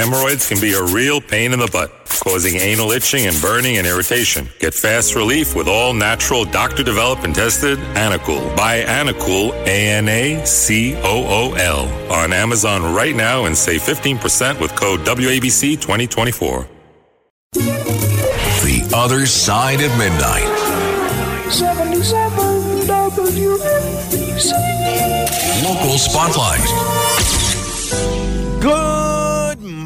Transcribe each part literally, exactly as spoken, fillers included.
Hemorrhoids can be a real pain in the butt, causing anal itching and burning and irritation. Get fast relief with all natural, doctor-developed and tested Anacool. Buy Anacool, A N A C O O L, on Amazon right now and save fifteen percent with code W A B C twenty twenty-four. The Other Side at Midnight. seventy-seven W A B C. Local Spotlight. Good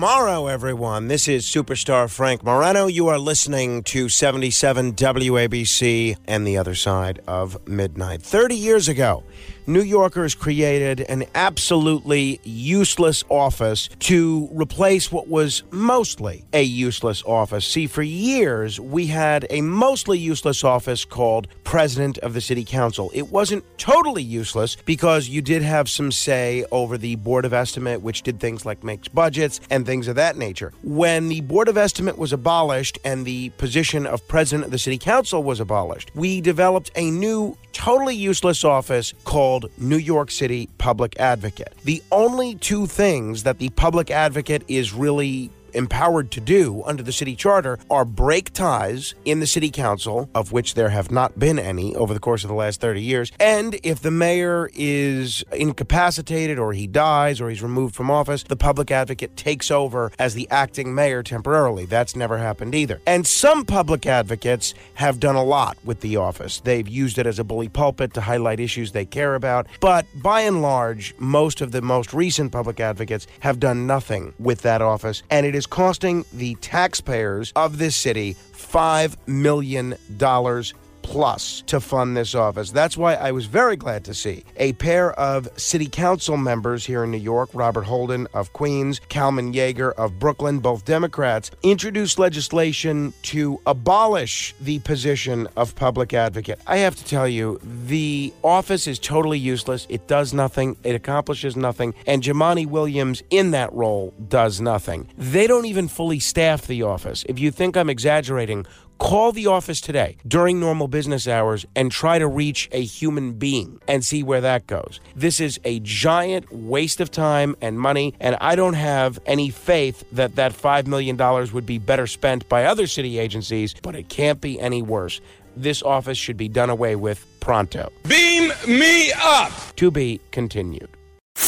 tomorrow, everyone. This is superstar Frank Morano. You are listening to seventy-seven W A B C and The Other Side of Midnight. thirty years ago, New Yorkers created an absolutely useless office to replace what was mostly a useless office. See, for years, we had a mostly useless office called President of the City Council. It wasn't totally useless because you did have some say over the Board of Estimate, which did things like makes budgets and things of that nature. When the Board of Estimate was abolished and the position of President of the City Council was abolished, we developed a new totally useless office called New York City Public Advocate. The only two things that the public advocate is really empowered to do under the city charter are break ties in the city council, of which there have not been any over the course of the last thirty years, and if the mayor is incapacitated or he dies or he's removed from office, the public advocate takes over as the acting mayor temporarily. That's never happened either. And some public advocates have done a lot with the office. They've used it as a bully pulpit to highlight issues they care about, but by and large, most of the most recent public advocates have done nothing with that office, and it is costing the taxpayers of this city five million dollars plus to fund this office. That's why I was very glad to see a pair of city council members here in New York, Robert Holden of Queens, Kalman Yeager of Brooklyn, both Democrats, introduce legislation to abolish the position of public advocate. I have to tell you, the office is totally useless. It does nothing. It accomplishes nothing. And Jumaane Williams in that role does nothing. They don't even fully staff the office. If you think I'm exaggerating, call the office today during normal business hours and try to reach a human being and see where that goes. This is a giant waste of time and money, and I don't have any faith that that five million dollars would be better spent by other city agencies, but it can't be any worse. This office should be done away with pronto. Beam me up! To be continued.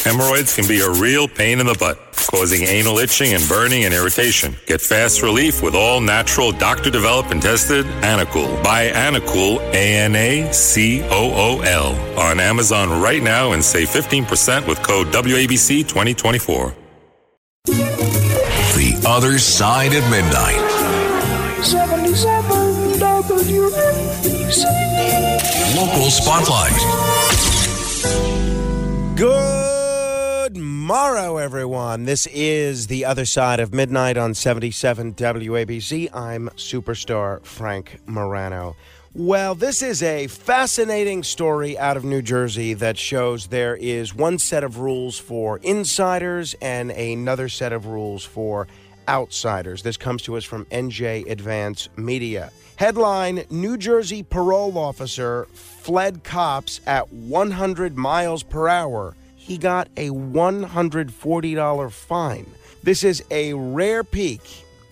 Hemorrhoids can be a real pain in the butt, causing anal itching and burning and irritation. Get fast relief with all natural, doctor-developed and tested Anacool. Buy Anacool, A N A C O O L, on Amazon right now and save fifteen percent with code W A B C twenty twenty-four. The Other Side at Midnight. seventy-seven W A B C. Local Spotlight. Good tomorrow, everyone. This is The Other Side of Midnight on seventy-seven W A B C. I'm superstar Frank Morano. Well, this is a fascinating story out of New Jersey that shows there is one set of rules for insiders and another set of rules for outsiders. This comes to us from N J Advance Media. Headline, New Jersey parole officer fled cops at one hundred miles per hour. He got a one hundred forty dollars fine. This is a rare peek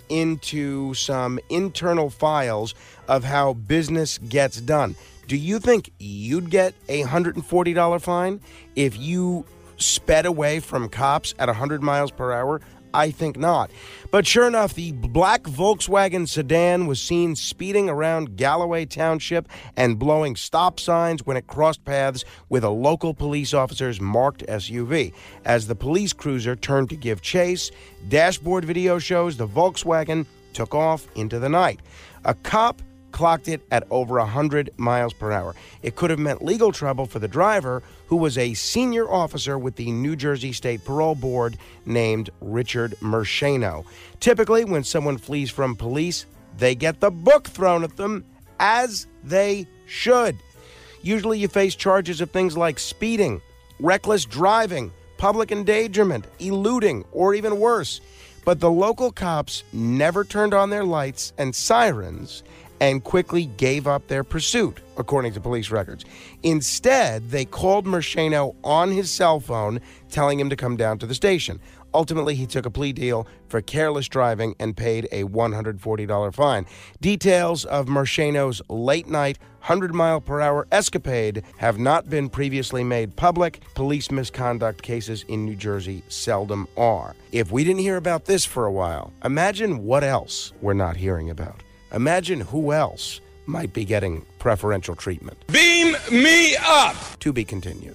into some internal files of how business gets done. Do you think you'd get a one hundred forty dollars fine if you sped away from cops at one hundred miles per hour? I think not. But sure enough, the black Volkswagen sedan was seen speeding around Galloway Township and blowing stop signs when it crossed paths with a local police officer's marked S U V. As the police cruiser turned to give chase, dashboard video shows the Volkswagen took off into the night. A cop clocked it at over one hundred miles per hour. It could have meant legal trouble for the driver, who was a senior officer with the New Jersey State Parole Board named Richard Mersheno. Typically, when someone flees from police, they get the book thrown at them, as they should. Usually you face charges of things like speeding, reckless driving, public endangerment, eluding, or even worse. But the local cops never turned on their lights and sirens and quickly gave up their pursuit, according to police records. Instead, they called Mersheno on his cell phone, telling him to come down to the station. Ultimately, he took a plea deal for careless driving and paid a one hundred forty dollars fine. Details of Mersheno's late-night one hundred mile per hour escapade have not been previously made public. Police misconduct cases in New Jersey seldom are. If we didn't hear about this for a while, imagine what else we're not hearing about. Imagine who else might be getting preferential treatment. Beam me up! To be continued.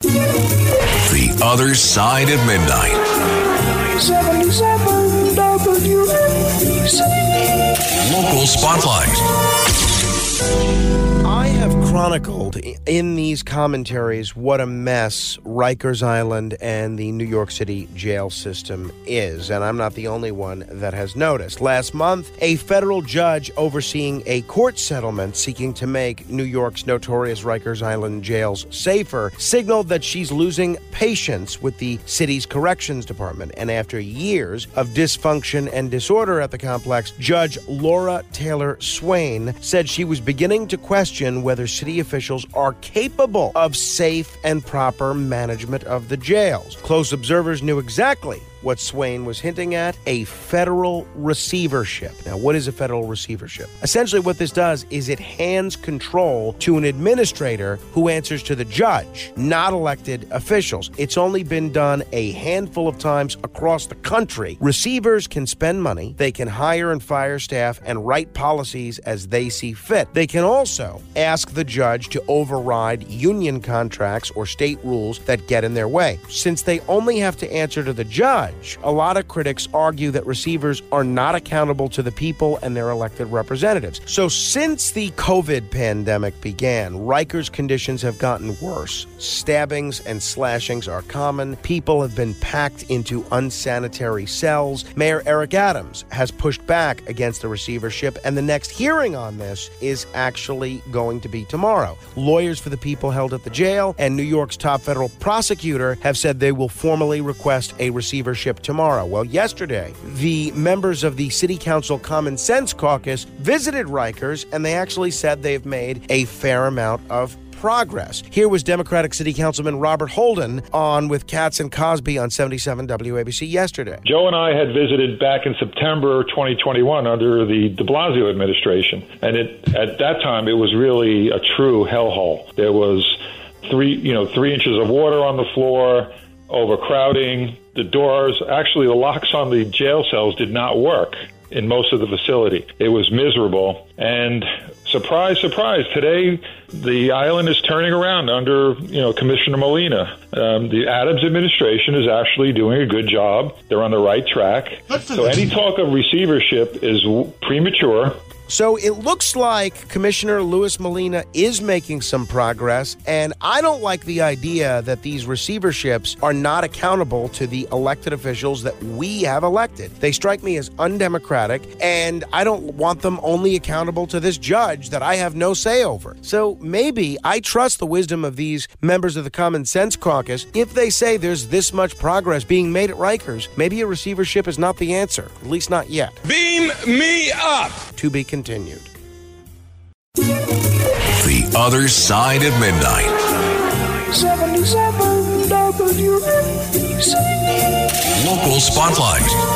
The Other Side of Midnight. Local Spotlight. I have chronicled in these commentaries what a mess Rikers Island and the New York City jail system is, and I'm not the only one that has noticed. Last month, a federal judge overseeing a court settlement seeking to make New York's notorious Rikers Island jails safer signaled that she's losing patience with the city's corrections department. And after years of dysfunction and disorder at the complex, Judge Laura Taylor Swain said she was beginning to question whether city officials are capable of safe and proper management of the jails. Close observers knew exactly what Swain was hinting at: a federal receivership. Now, what is a federal receivership? Essentially, what this does is it hands control to an administrator who answers to the judge, not elected officials. It's only been done a handful of times across the country. Receivers can spend money, they can hire and fire staff, and write policies as they see fit. They can also ask the judge to override union contracts or state rules that get in their way. Since they only have to answer to the judge, a lot of critics argue that receivers are not accountable to the people and their elected representatives. So since the COVID pandemic began, Rikers conditions have gotten worse. Stabbings and slashings are common. People have been packed into unsanitary cells. Mayor Eric Adams has pushed back against the receivership, and the next hearing on this is actually going to be tomorrow. Lawyers for the people held at the jail and New York's top federal prosecutor have said they will formally request a receivership tomorrow. Well, yesterday, the members of the City Council Common Sense Caucus visited Rikers, and they actually said they've made a fair amount of progress. Here was Democratic City Councilman Robert Holden on with Katz and Cosby on seventy-seven W A B C yesterday. Joe and I had visited back in September twenty twenty-one under the de Blasio administration, and it, at that time, it was really a true hellhole. There was three, you know, three inches of water on the floor, overcrowding, the doors, actually the locks on the jail cells did not work in most of the facility. It was miserable. And surprise, surprise, today the island is turning around under, you know, Commissioner Molina. Um, the Adams administration is actually doing a good job. They're on the right track. So any talk of receivership is w- premature. So it looks like Commissioner Louis Molina is making some progress, and I don't like the idea that these receiverships are not accountable to the elected officials that we have elected. They strike me as undemocratic, and I don't want them only accountable to this judge that I have no say over. So maybe I trust the wisdom of these members of the Common Sense Caucus. If they say there's this much progress being made at Rikers, maybe a receivership is not the answer, at least not yet. Beam me up! To be continued. The Other Side of Midnight. Local Spotlight.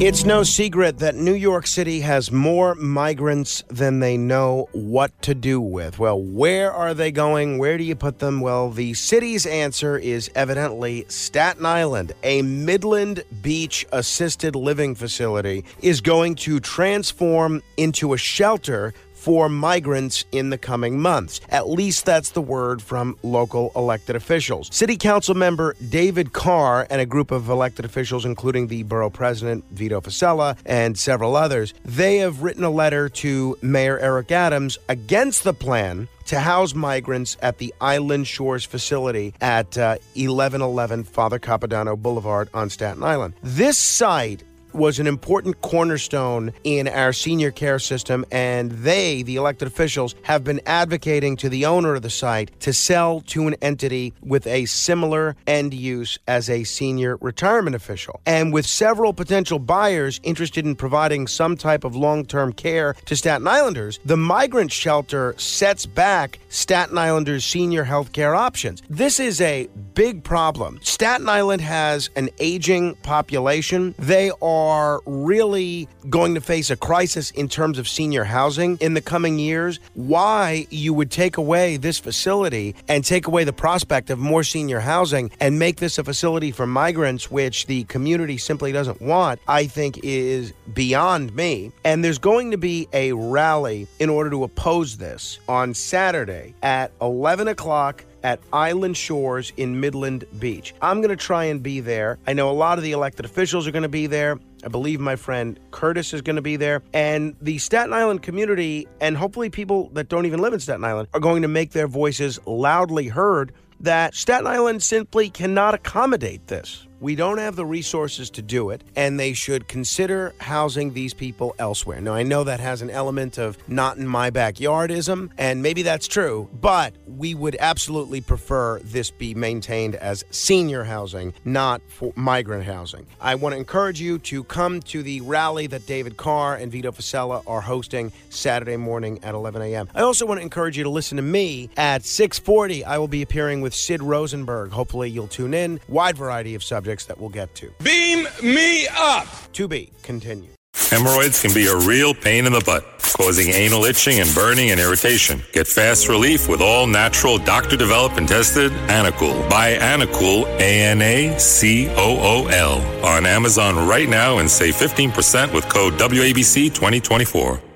It's no secret that New York City has more migrants than they know what to do with. Well, where are they going? Where do you put them? Well, the city's answer is evidently Staten Island. A Midland Beach assisted living facility is going to transform into a shelter for migrants in the coming months. At least that's the word from local elected officials. City Council member David Carr and a group of elected officials, including the borough president, Vito Fossella, and several others, they have written a letter to Mayor Eric Adams against the plan to house migrants at the Island Shores facility at uh, eleven eleven Father Capodanno Boulevard on Staten Island. This site was an important cornerstone in our senior care system, and they, the elected officials, have been advocating to the owner of the site to sell to an entity with a similar end use as a senior retirement official. And with several potential buyers interested in providing some type of long-term care to Staten Islanders, the migrant shelter sets back Staten Islanders' senior health care options. This is a big problem. Staten Island has an aging population. They are are really going to face a crisis in terms of senior housing in the coming years. Why you would take away this facility and take away the prospect of more senior housing and make this a facility for migrants, which the community simply doesn't want, I think is beyond me. And there's going to be a rally in order to oppose this on Saturday at eleven o'clock at Island Shores in Midland Beach. I'm going to try and be there. I know a lot of the elected officials are going to be there. I believe my friend Curtis is going to be there. And the Staten Island community, and hopefully people that don't even live in Staten Island, are going to make their voices loudly heard that Staten Island simply cannot accommodate this. We don't have the resources to do it, and they should consider housing these people elsewhere. Now, I know that has an element of not in my backyardism, and maybe that's true, but we would absolutely prefer this be maintained as senior housing, not for migrant housing. I want to encourage you to come to the rally that David Carr and Vito Fossella are hosting Saturday morning at eleven a.m. I also want to encourage you to listen to me at six forty. I will be appearing with Sid Rosenberg. Hopefully, you'll tune in. Wide variety of subjects that we'll get to. Beam me up! To be continued. Hemorrhoids can be a real pain in the butt, causing anal itching and burning and irritation. Get fast relief with all-natural, doctor-developed and tested Anacool. Buy Anacool, A N A C O O L, on Amazon right now and save fifteen percent with code W A B C twenty twenty-four.